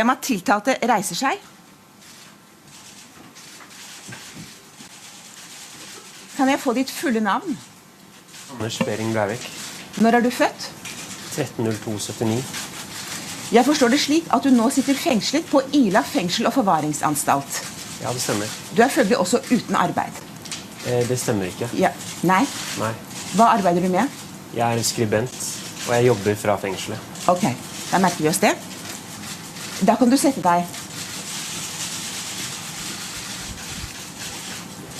Hvem av tiltalte reiser seg? Kan jeg få ditt fulle navn? Anders Behring Breivik. Når er du født? 13.02.79. Jeg forstår det slik at du nå sitter fengslet på ILA fengsel- og forvaringsanstalt. Ja, det stemmer. Du er følgelig også uten arbeid. Det stemmer ikke. Ja. Nei? Nei. Hva arbeider du med? Jeg er skribent, og jeg jobber fra fengselet. Ok, da merker vi oss det. Da kan du sette deg.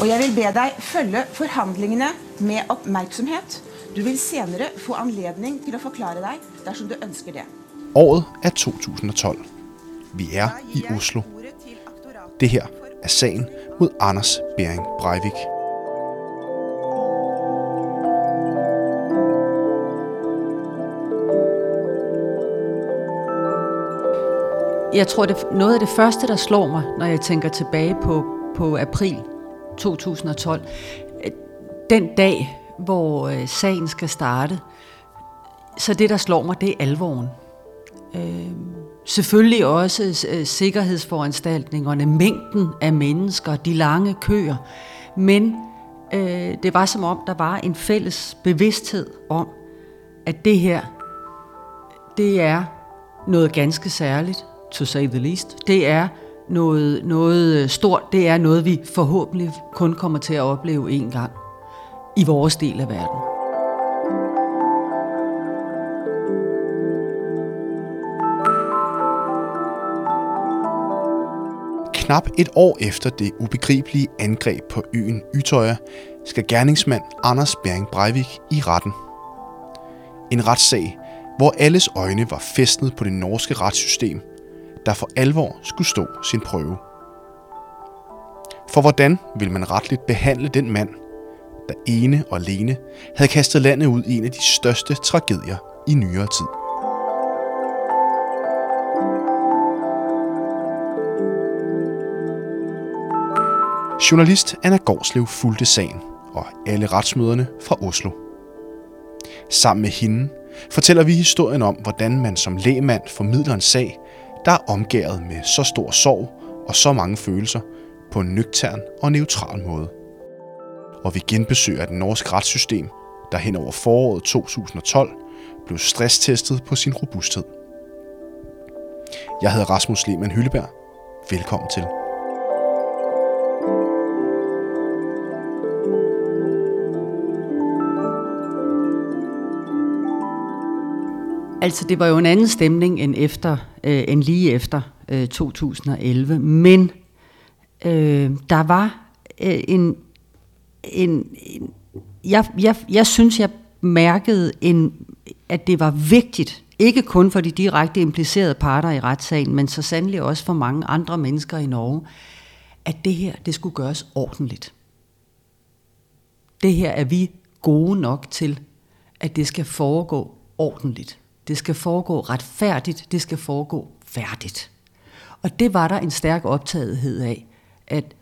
Og jeg vil be deg følge forhandlingene med opmærksomhed. Du vil senere få anledning til at forklare dig, dersom du ønsker det. Året er 2012. Vi er i Oslo. Det her er sagen mod Anders Behring Breivik. Jeg tror, det noget af det første, der slår mig, når jeg tænker tilbage på april 2012. Den dag, hvor sagen skal starte, så det, der slår mig, det er alvoren. Selvfølgelig også sikkerhedsforanstaltningerne, mængden af mennesker, de lange køer, men det var som om, der var en fælles bevidsthed om, at det her, det er noget ganske særligt, to say the least. Det er noget stort, det er noget, vi forhåbentlig kun kommer til at opleve en gang i vores del af verden. Knap et år efter det ubegribelige angreb på øen Utøya, skal gerningsmand Anders Behring Breivik i retten. En retssag, hvor alles øjne var fæstnet på det norske retssystem, der for alvor skulle stå sin prøve. For hvordan vil man retligt behandle den mand, der ene og alene havde kastet landet ud i en af de største tragedier i nyere tid? Journalist Anna Gårdsløv fulgte sagen og alle retsmøderne fra Oslo. Sammen med hende fortæller vi historien om, hvordan man som lægmand formidler en sag, der er omgæret med så stor sorg og så mange følelser på en nøgtern og neutral måde. Og vi genbesøger det norske retssystem, der hen over foråret 2012 blev stresstestet på sin robusthed. Jeg hedder Rasmus Lehmann Hylleberg. Velkommen til. Altså, det var jo en anden stemning end lige efter 2011, men der var jeg synes, jeg mærkede, at det var vigtigt, ikke kun for de direkte implicerede parter i retssagen, men så sandelig også for mange andre mennesker i Norge, at det her, det skulle gøres ordentligt. Det her er vi gode nok til, at det skal foregå ordentligt. Det skal foregå retfærdigt, det skal foregå færdigt. Og det var der en stærk optagethed af, at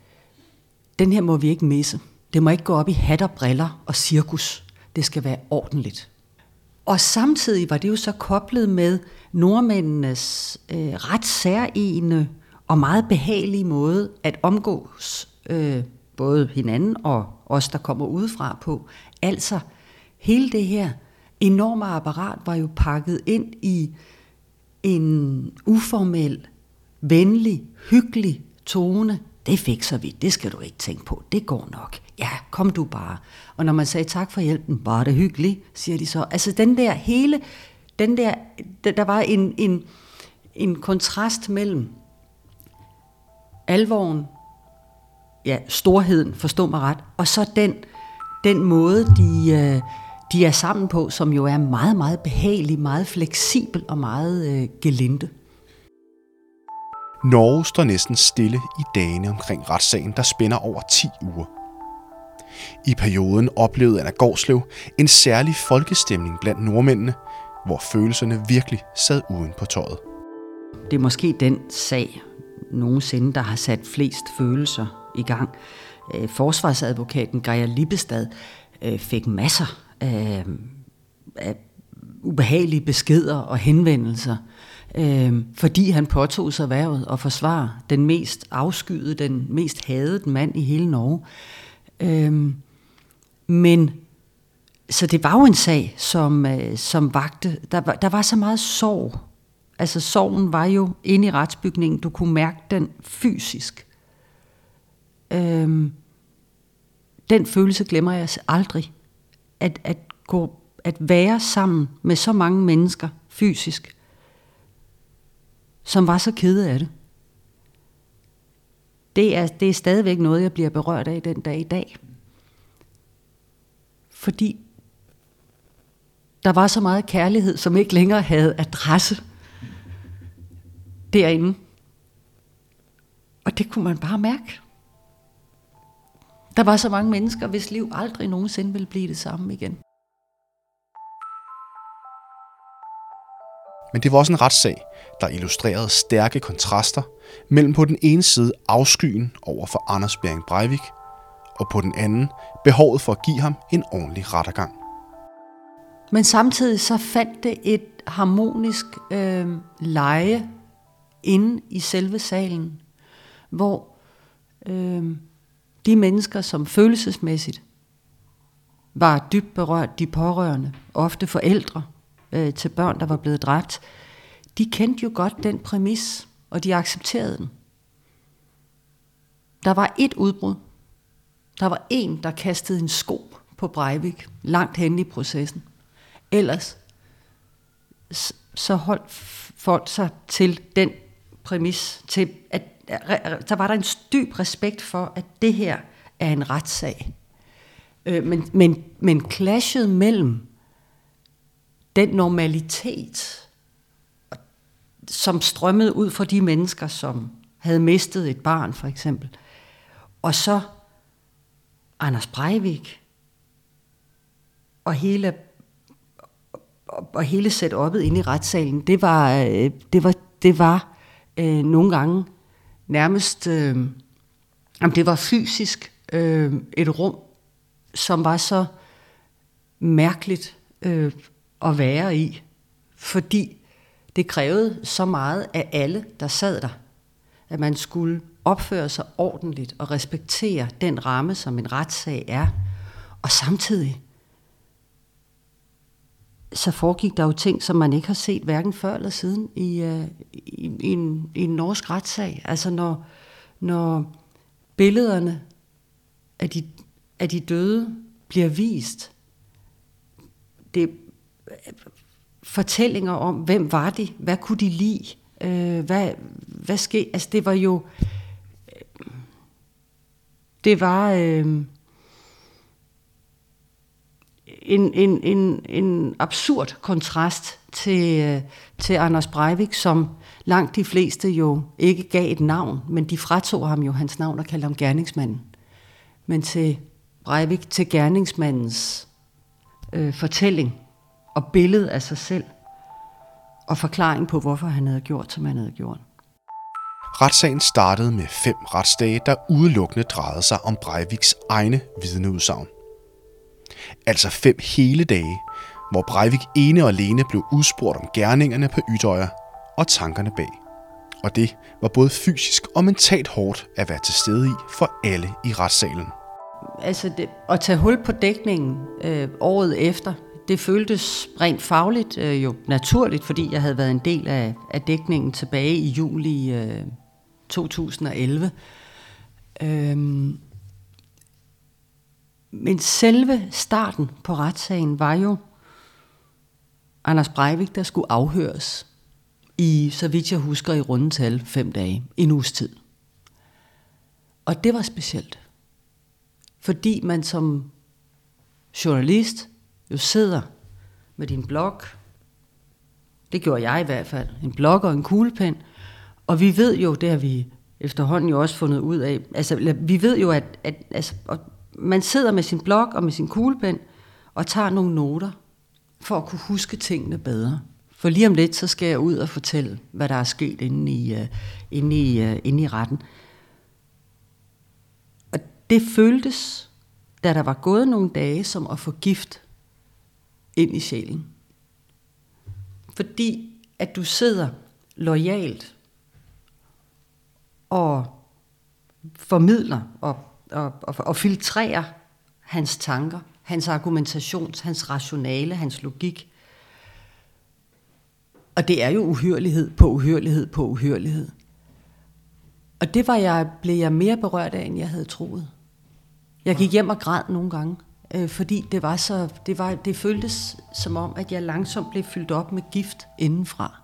den her må vi ikke misse. Det må ikke gå op i hat og briller og cirkus. Det skal være ordentligt. Og samtidig var det jo så koblet med nordmændenes ret særegne og meget behagelige måde at omgås både hinanden og os, der kommer udefra på. Altså hele det her enorme apparat var jo pakket ind i en uformel, venlig, hyggelig tone. Det fikser vi, det skal du ikke tænke på, det går nok. Ja, kom du bare. Og når man sagde tak for hjælpen, var det hyggeligt, siger de så. Altså der var en kontrast mellem alvoren, ja, storheden, forstå mig ret, og så den måde, de er sammen på, som jo er meget, meget behagelig, meget fleksibel og meget gelinde. Norge står næsten stille i dagene omkring retssagen, der spænder over 10 uger. I perioden oplevede Anna Gårdsløv en særlig folkestemning blandt nordmændene, hvor følelserne virkelig sad uden på tøjet. Det er måske den sag nogensinde, der har sat flest følelser i gang. Forsvarsadvokaten Greja Lippestad fik masser af ubehagelige beskeder og henvendelser. fordi han påtog sig hvervet og forsvare den mest afskyede, den mest hadede mand i hele Norge. Men så det var jo en sag, som vagte. Der var så meget sorg. Altså sorgen var jo inde i retsbygningen. Du kunne mærke den fysisk. Den følelse glemmer jeg aldrig. At være sammen med så mange mennesker fysisk, som var så kede af det. Det er stadigvæk noget, jeg bliver berørt af den dag i dag. Fordi der var så meget kærlighed, som ikke længere havde adresse derinde. Og det kunne man bare mærke. Der var så mange mennesker, hvis liv aldrig nogensinde ville blive det samme igen. Men det var også en retssag, der illustrerede stærke kontraster mellem på den ene side afskyen over for Anders Behring Breivik, og på den anden behovet for at give ham en ordentlig rettergang. Men samtidig så fandt det et harmonisk leje inde i selve salen, hvor de mennesker, som følelsesmæssigt var dybt berørt, de pårørende, ofte forældre til børn, der var blevet dræbt, de kendte jo godt den præmis, og de accepterede den. Der var et udbrud. Der var en, der kastede en sko på Breivik, langt hen i processen. Ellers så holdt folk sig til den præmis, til at der var der en dyb respekt for, at det her er en retssag. Men clashet mellem den normalitet, som strømmede ud fra de mennesker, som havde mistet et barn, for eksempel, og så Anders Breivik og hele setup'et inde i retssalen, det var nogle gange nærmest, det var fysisk et rum, som var så mærkeligt at være i, fordi det krævede så meget af alle, der sad der, at man skulle opføre sig ordentligt og respektere den ramme, som en retssag er. Og samtidig så foregik der jo ting, som man ikke har set hverken før eller siden i en norsk retssag. Altså når billederne af de døde bliver vist, det er fortællinger om, hvem var de, hvad kunne de lide, hvad skete, altså det var jo, det var en absurd kontrast til Anders Breivik, som langt de fleste jo ikke gav et navn, men de fratog ham jo hans navn og kaldte ham gerningsmanden. Men til Breivik, til gerningsmandens fortælling og billede af sig selv og forklaring på, hvorfor han havde gjort, som han havde gjort. Retssagen startede med 5 retsdage, der udelukkende drejede sig om Breiviks egne vidneudsagn. Altså 5 hele dage, hvor Breivik ene og alene blev udspurgt om gerningerne på Utøya og tankerne bag. Og det var både fysisk og mentalt hårdt at være til stede i for alle i retssalen. Altså det, at tage hul på dækningen året efter, det føltes rent fagligt jo naturligt, fordi jeg havde været en del af dækningen tilbage i juli 2011. Men selve starten på retssagen var jo Anders Breivik, der skulle afhøres i, så vidt jeg husker, i rundetal 5 dage, en uges tid. Og det var specielt, fordi man som journalist jo sidder med din blog, det gjorde jeg i hvert fald, en blog og en kuglepen, og vi ved jo, det har vi efterhånden jo også fundet ud af, altså vi ved jo, at man sidder med sin blog og med sin kuglepen og tager nogle noter for at kunne huske tingene bedre. For lige om lidt, så skal jeg ud og fortælle, hvad der er sket inde i retten. Og det føltes, da der var gået nogle dage, som at få gift ind i sjælen. Fordi at du sidder loyalt og formidler og filtrerer hans tanker, hans argumentation, hans rationale, hans logik. Og det er jo uhyrlighed på uhyrlighed på uhyrlighed. Og det blev jeg mere berørt af, end jeg havde troet. Jeg gik hjem og græd nogle gange, fordi det føltes som om, at jeg langsomt blev fyldt op med gift indenfra.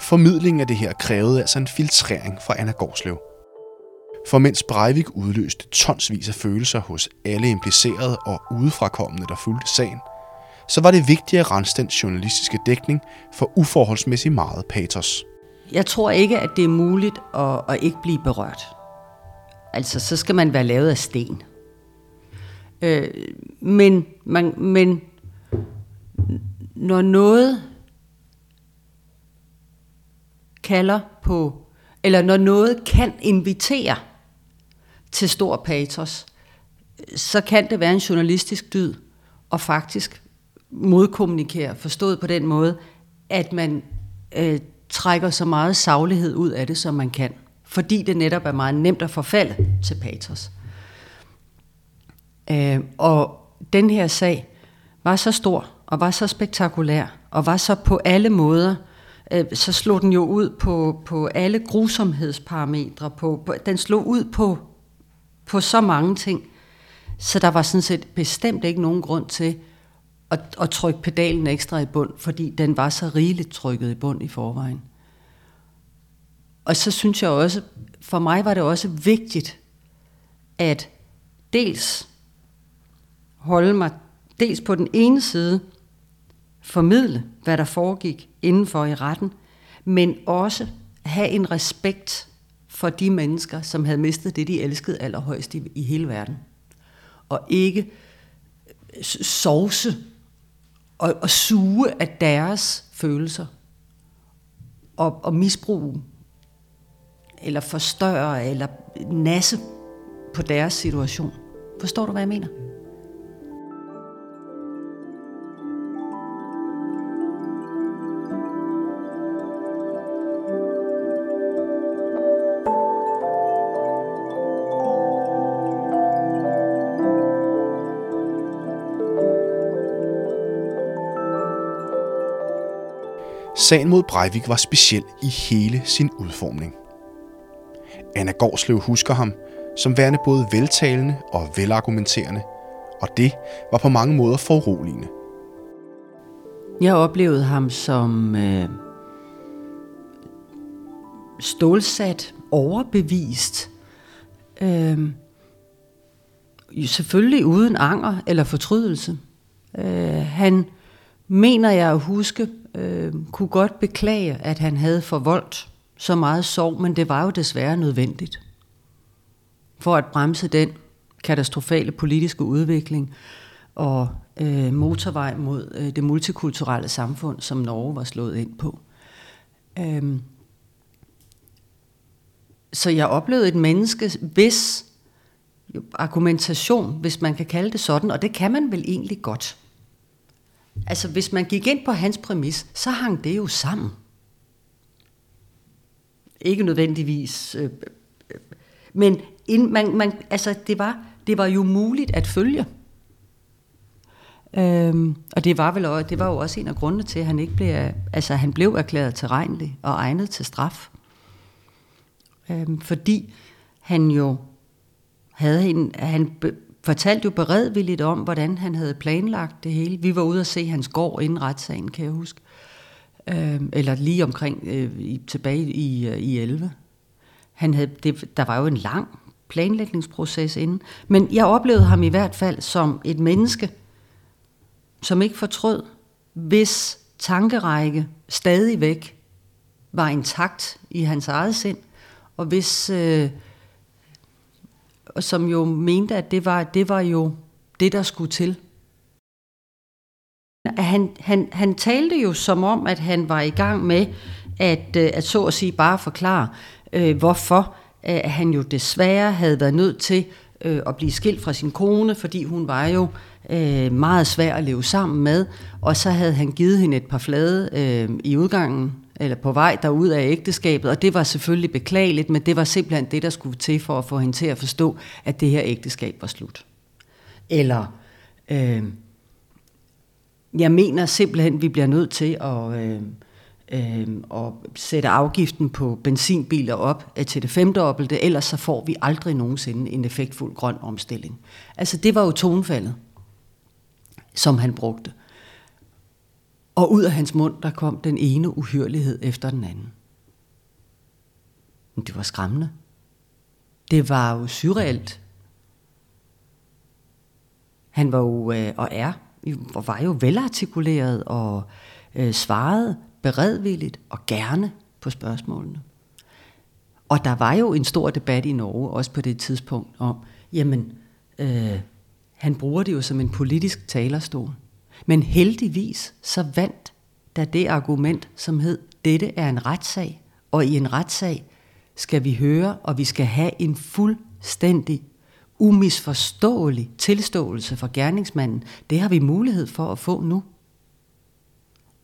Formidlingen af det her krævede altså en filtrering fra Anna Gårdsløv. For mens Breivik udløste tonsvis af følelser hos alle implicerede og udefrakommende, der fulgte sagen, så var det vigtigt at rense den journalistiske dækning for uforholdsmæssigt meget patos. Jeg tror ikke, at det er muligt at ikke blive berørt. Altså, så skal man være lavet af sten. Men når noget kalder på, eller når noget kan invitere til stor patos, så kan det være en journalistisk dyd og faktisk modkommunikere, forstået på den måde, at man trækker så meget saglighed ud af det, som man kan. Fordi det netop er meget nemt at forfalde til patos. Og den her sag var så stor, og var så spektakulær, og var så på alle måder, så slog den jo ud på alle grusomhedsparametre, den slog ud på så mange ting, så der var sådan set bestemt ikke nogen grund til at trykke pedalen ekstra i bund, fordi den var så rigeligt trykket i bund i forvejen. Og så synes jeg også, for mig var det også vigtigt, at dels holde mig, dels på den ene side formidle, hvad der foregik indenfor i retten, men også have en respekt for de mennesker, som havde mistet det, de elskede allerhøjst i hele verden. Og ikke sovse og suge af deres følelser og misbruge eller forstørre eller nasse på deres situation. Forstår du, hvad jeg mener? Sagen mod Breivik var speciel i hele sin udformning. Anna Gårdsløv husker ham som værende både veltalende og velargumenterende, og det var på mange måder foruroligende. Jeg oplevede ham som stålsat, overbevist, selvfølgelig uden anger eller fortrydelse. Han, mener jeg at huske, kunne godt beklage, at han havde forvoldt så meget sorg, men det var jo desværre nødvendigt for at bremse den katastrofale politiske udvikling og motorvej mod det multikulturelle samfund, som Norge var slået ind på. Så jeg oplevede et menneske, hvis argumentation, hvis man kan kalde det sådan, og det kan man vel egentlig godt. Altså, hvis man gik ind på hans præmis, så hang det jo sammen. Ikke nødvendigvis, men det var jo muligt at følge. Og det var jo også en af grundene til, at han ikke blev, han blev erklæret tilregnelig og egnet til straf, fordi han jo havde fortalte jo beredvilligt om, hvordan han havde planlagt det hele. Vi var ude at se hans gård inden retssagen, kan jeg huske. Eller lige omkring tilbage i 11. Han havde, der var jo en lang planlægningsproces inden. Men jeg oplevede ham i hvert fald som et menneske, som ikke fortrød, hvis tankerække stadigvæk var intakt i hans eget sind. Og hvis... og som jo mente, at det var jo det, der skulle til. Han talte jo som om, at han var i gang med at så at sige bare forklare, hvorfor han jo desværre havde været nødt til at blive skilt fra sin kone, fordi hun var jo meget svær at leve sammen med, og så havde han givet hende et par flade i udgangen, eller på vej derud af ægteskabet, og det var selvfølgelig beklageligt, men det var simpelthen det, der skulle til for at få hende til at forstå, at det her ægteskab var slut. Eller, jeg mener simpelthen, vi bliver nødt til at sætte afgiften på benzinbiler op til det 5-dobbelte, ellers så får vi aldrig nogensinde en effektfuld grøn omstilling. Altså det var jo tonefaldet, som han brugte. Og ud af hans mund, der kom den ene uhyrlighed efter den anden. Men det var skræmmende. Det var jo surrealt. Han var jo, og var jo velartikuleret og svarede beredvilligt og gerne på spørgsmålene. Og der var jo en stor debat i Norge, også på det tidspunkt, om, jamen, han bruger det jo som en politisk talerstol. Men heldigvis så vandt der det argument, som hed, dette er en retssag, og i en retssag skal vi høre, og vi skal have en fuldstændig umisforståelig tilståelse fra gerningsmanden. Det har vi mulighed for at få nu.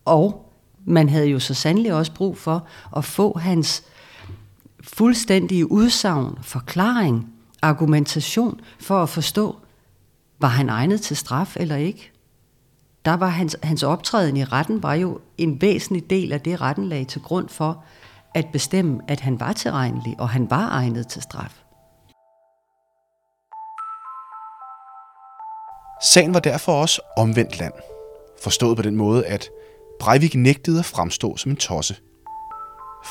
Og man havde jo så sandelig også brug for at få hans fuldstændige udsagn, forklaring, argumentation for at forstå, var han egnet til straf eller ikke. Der var hans optræden i retten var jo en væsentlig del af det, retten lagde til grund for at bestemme, at han var tilregnelig, og han var egnet til straf. Sagen var derfor også omvendt land. Forstået på den måde, at Breivik nægtede at fremstå som en tosse.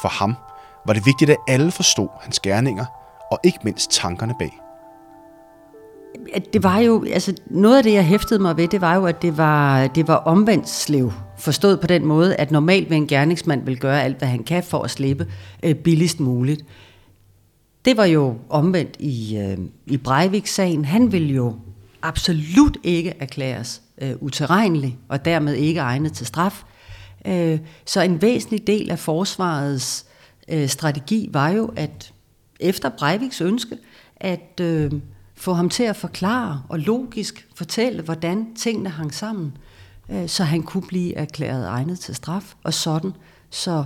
For ham var det vigtigt, at alle forstod hans gerninger, og ikke mindst tankerne bag. Det var jo, altså noget af det, jeg hæftede mig ved, det var jo, at det var omvendt Slev. Forstået på den måde, at normalt vil en gerningsmand vil gøre alt, hvad han kan for at slippe billigst muligt. Det var jo omvendt i Breivik-sagen. Han ville jo absolut ikke erklæres utilregnelig, og dermed ikke egnet til straf. Så en væsentlig del af forsvarets strategi var jo, at efter Breiviks ønske, at få ham til at forklare og logisk fortælle, hvordan tingene hang sammen, så han kunne blive erklæret egnet til straf, og sådan. Så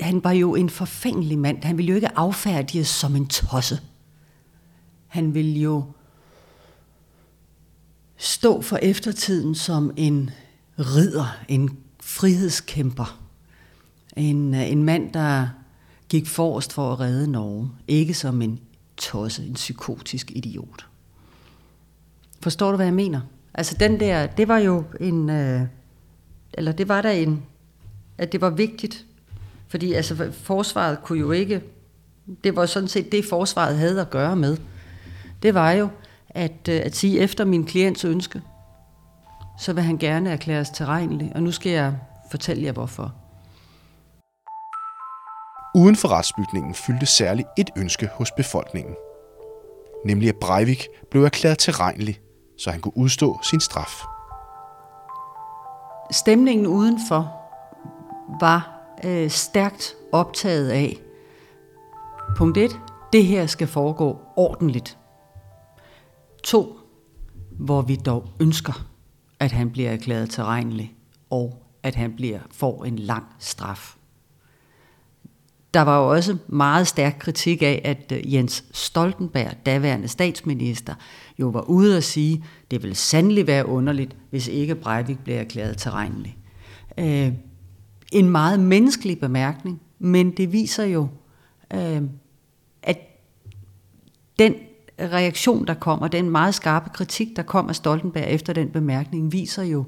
han var jo en forfængelig mand. Han ville jo ikke affærdiges som en tosse. Han ville jo stå for eftertiden som en ridder, en frihedskæmper, en mand, der gik forrest for at redde Norge, ikke som en tosse, en psykotisk idiot. Forstår du, hvad jeg mener? Altså den der, det var jo en, eller det var der en, at det var vigtigt, fordi altså forsvaret kunne jo ikke, det var sådan set det, forsvaret havde at gøre med. Det var jo, at sige, efter min klients ønske, så vil han gerne erklæres tilregnelig, og nu skal jeg fortælle jer, hvorfor. Uden for retsbygningen fyldte særligt et ønske hos befolkningen. Nemlig at Breivik blev erklæret tilregnelig, så han kunne udstå sin straf. Stemningen udenfor var stærkt optaget af, punkt 1, det her skal foregå ordentligt. 2, hvor vi dog ønsker, at han bliver erklæret tilregnelig, og at han får en lang straf. Der var jo også meget stærk kritik af, at Jens Stoltenberg, daværende statsminister, jo var ude at sige, det ville sandelig være underligt, hvis ikke Breivik blev erklæret tilregnelig. En meget menneskelig bemærkning, men det viser jo, at den reaktion, der kom, og den meget skarpe kritik, der kom af Stoltenberg efter den bemærkning, viser jo,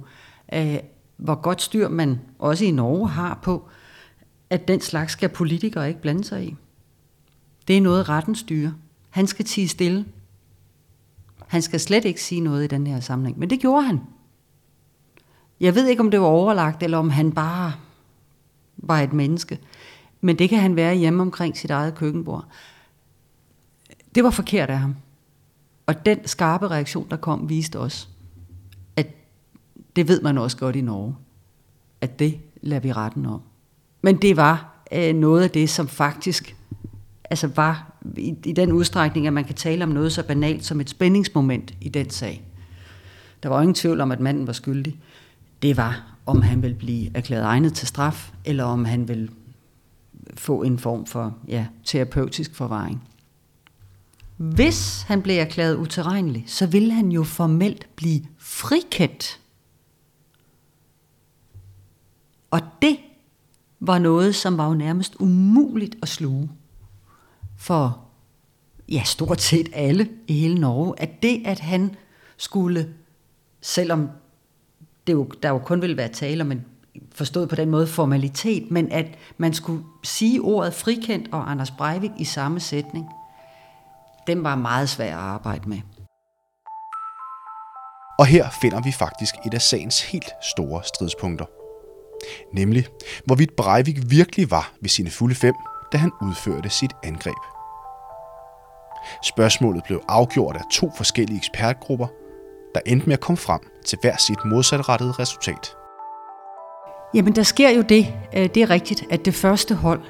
hvor godt styr man også i Norge har på, at den slags skal politikere ikke blande sig i. Det er noget, retten styrer. Han skal tie stille. Han skal slet ikke sige noget i den her sammenhæng, men det gjorde han. Jeg ved ikke, om det var overlagt, eller om han bare var et menneske, men det kan han være hjemme omkring sit eget køkkenbord. Det var forkert af ham. Og den skarpe reaktion, der kom, viste også, at det ved man også godt i Norge, at det lader vi retten om. Men det var noget af det, som faktisk altså var i den udstrækning, at man kan tale om noget så banalt som et spændingsmoment i den sag. Der var ingen tvivl om, at manden var skyldig. Det var, om han ville blive erklæret egnet til straf, eller om han ville få en form for terapeutisk forvaring. Hvis han blev erklæret utilregnelig, så ville han jo formelt blive frikendt. Og det var noget, som var jo nærmest umuligt at sluge for stort set alle i hele Norge, at det, at han skulle, selvom det jo, der jo kun ville være tale om en forstået på den måde formalitet, men at man skulle sige ordet frikendt og Anders Breivik i samme sætning, den var meget svær at arbejde med. Og her finder vi faktisk et af sagens helt store stridspunkter. Nemlig, hvorvidt Breivik virkelig var ved sine fulde fem, da han udførte sit angreb. Spørgsmålet blev afgjort af to forskellige ekspertgrupper, der endte med at komme frem til hver sit modsatrettede resultat. Jamen, der sker jo det. Det er rigtigt, at det første hold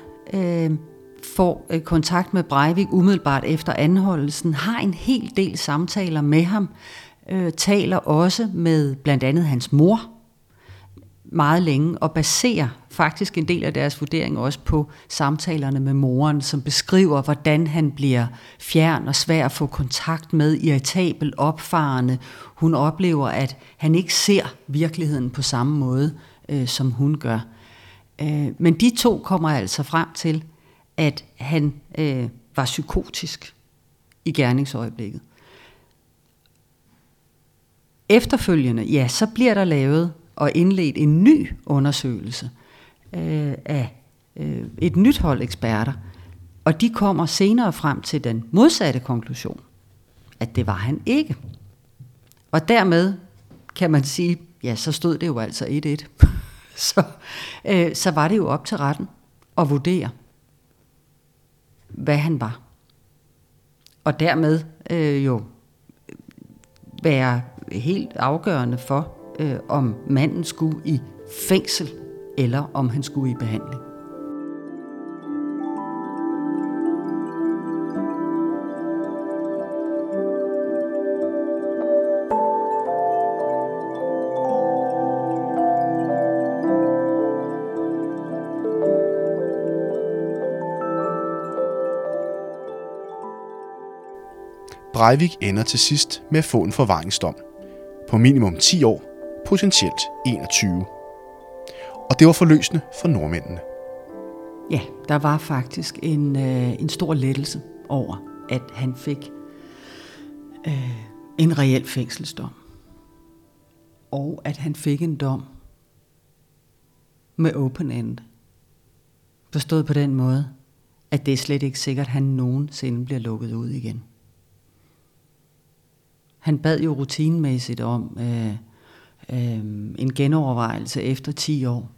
får kontakt med Breivik umiddelbart efter anholdelsen, har en hel del samtaler med ham, taler også med blandt andet hans mor meget længe, og baserer faktisk en del af deres vurdering også på samtalerne med moren, som beskriver, hvordan han bliver fjern og svær at få kontakt med, irritabel, opfarende. Hun oplever, at han ikke ser virkeligheden på samme måde, som hun gør. Men de to kommer altså frem til, at han var psykotisk i gerningsøjeblikket. Efterfølgende, så bliver der lavet og indledt en ny undersøgelse af et nyt hold eksperter, og de kommer senere frem til den modsatte konklusion, at det var han ikke. Og dermed kan man sige, så stod det jo altså 1-1. så var det jo op til retten at vurdere, hvad han var. Og dermed jo være helt afgørende for, om manden skulle i fængsel, eller om han skulle i behandling. Breivik ender til sidst med at få en forvaringsdom på minimum 10 år, potentielt 21. Og det var forløsende for nordmændene. Ja, der var faktisk en stor lettelse over, at han fik en reel fængselsdom. Og at han fik en dom med open end. Forstået på den måde, at det er slet ikke sikkert, at han nogensinde bliver lukket ud igen. Han bad jo rutinemæssigt om en genovervejelse efter 10 år,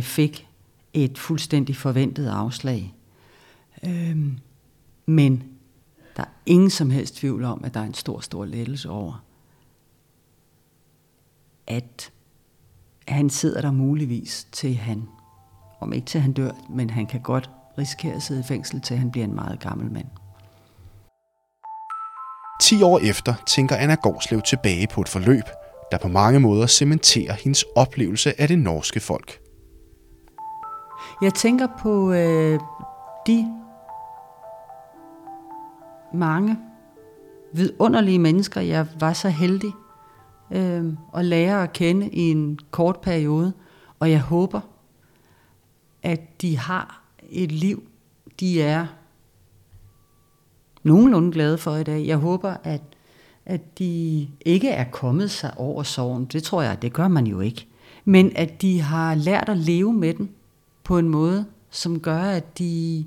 fik et fuldstændig forventet afslag. Men der er ingen som helst tvivl om, at der er en stor, stor lettelse over, at han sidder der muligvis til han, om ikke til han dør, men han kan godt risikere at sidde i fængsel, til han bliver en meget gammel mand. 10 år efter tænker Anna Gårdsløv tilbage på et forløb, der på mange måder cementerer hendes oplevelse af det norske folk. Jeg tænker på de mange vidunderlige mennesker, jeg var så heldig at lære at kende i en kort periode, og jeg håber, at de har et liv, de er nogenlunde glade for i dag. Jeg håber, at de ikke er kommet sig over sorgen. Det tror jeg, det gør man jo ikke. Men at de har lært at leve med den på en måde, som gør, at de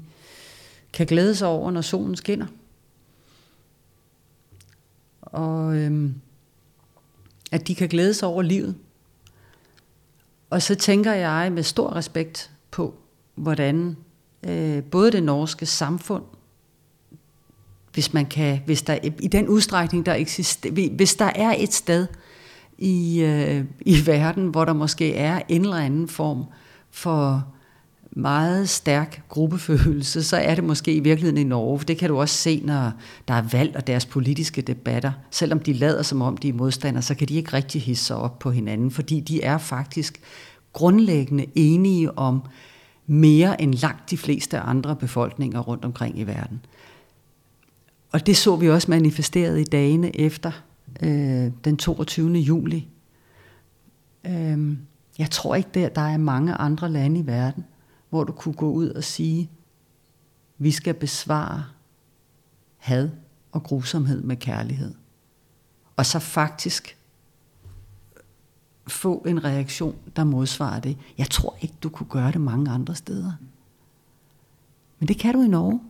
kan glæde sig over, når solen skinner. Og at de kan glæde sig over livet. Og så tænker jeg med stor respekt på, hvordan både det norske samfund, hvis der er et sted i verden, hvor der måske er en eller anden form for meget stærk gruppefølelse, så er det måske i virkeligheden i Norge. For det kan du også se, når der er valg og deres politiske debatter. Selvom de lader som om de er modstandere, så kan de ikke rigtig hisse sig op på hinanden, fordi de er faktisk grundlæggende enige om mere end langt de fleste andre befolkninger rundt omkring i verden. Og det så vi også manifesteret i dagene efter den 22. juli. Jeg tror ikke, der er mange andre lande i verden, hvor du kunne gå ud og sige, vi skal besvare had og grusomhed med kærlighed. Og så faktisk få en reaktion, der modsvarer det. Jeg tror ikke, du kunne gøre det mange andre steder. Men det kan du i Norge.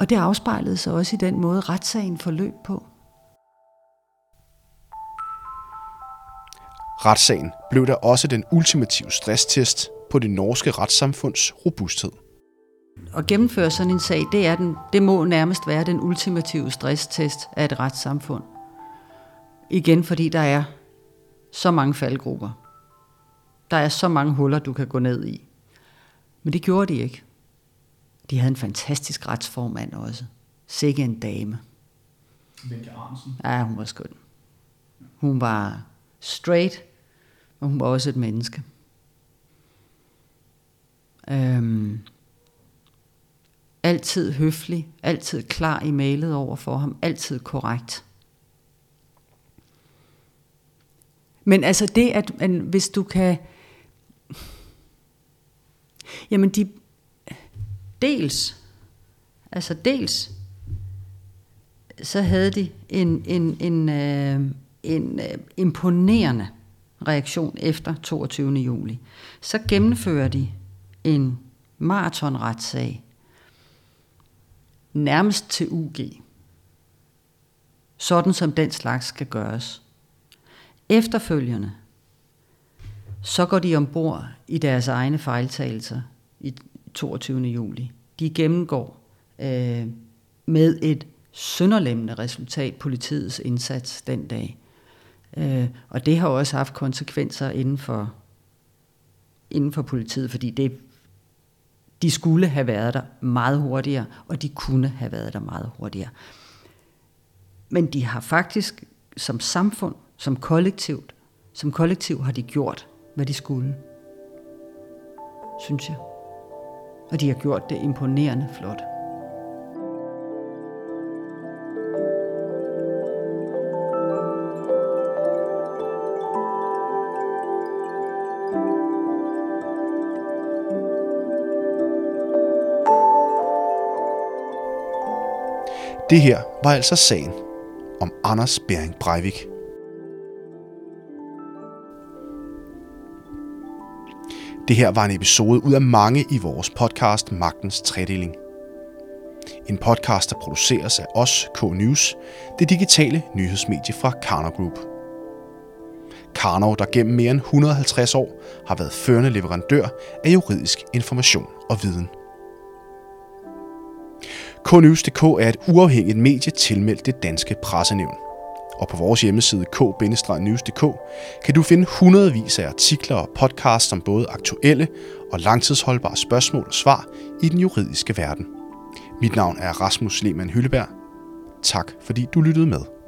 Og det afspejlede sig også i den måde, retssagen forløb på. Retssagen blev der også den ultimative stresstest på det norske retssamfunds robusthed. At gennemføre sådan en sag, det må nærmest være den ultimative stresstest af et retssamfund. Igen, fordi der er så mange faldgrupper. Der er så mange huller, du kan gå ned i. Men det gjorde de ikke. De havde en fantastisk retsformand også. Sikke en dame. Vinka Arnesen? Ja, hun var skøn. Hun var straight, og hun var også et menneske. Altid høflig, altid klar i mailet over for ham, altid korrekt. Men altså det, at man, hvis du kan... Jamen de... Dels, så havde de en imponerende reaktion efter 22. juli. Så gennemfører de en maratonretssag, nærmest til UG. Sådan som den slags skal gøres. Efterfølgende, så går de ombord i deres egne fejltagelser i 22. juli. De gennemgår med et sønderlemmende resultat politiets indsats den dag. Og det har også haft konsekvenser inden for politiet, fordi de skulle have været der meget hurtigere, og de kunne have været der meget hurtigere. Men de har faktisk som samfund, som kollektiv har de gjort, hvad de skulle, synes jeg. Og de har gjort det imponerende flot. Det her var altså sagen om Anders Behring Breivik. Det her var en episode ud af mange i vores podcast Magtens Tredeling. En podcast, der produceres af os, K-News, det digitale nyhedsmedie fra Karnow Group. Karnow, der gennem mere end 150 år har været førende leverandør af juridisk information og viden. K-News.dk er et uafhængigt medie tilmeldt Det Danske Pressenævn. Og på vores hjemmeside k-news.dk kan du finde hundredvis af artikler og podcasts om både aktuelle og langtidsholdbare spørgsmål og svar i den juridiske verden. Mit navn er Rasmus Lehmann Hylleberg. Tak fordi du lyttede med.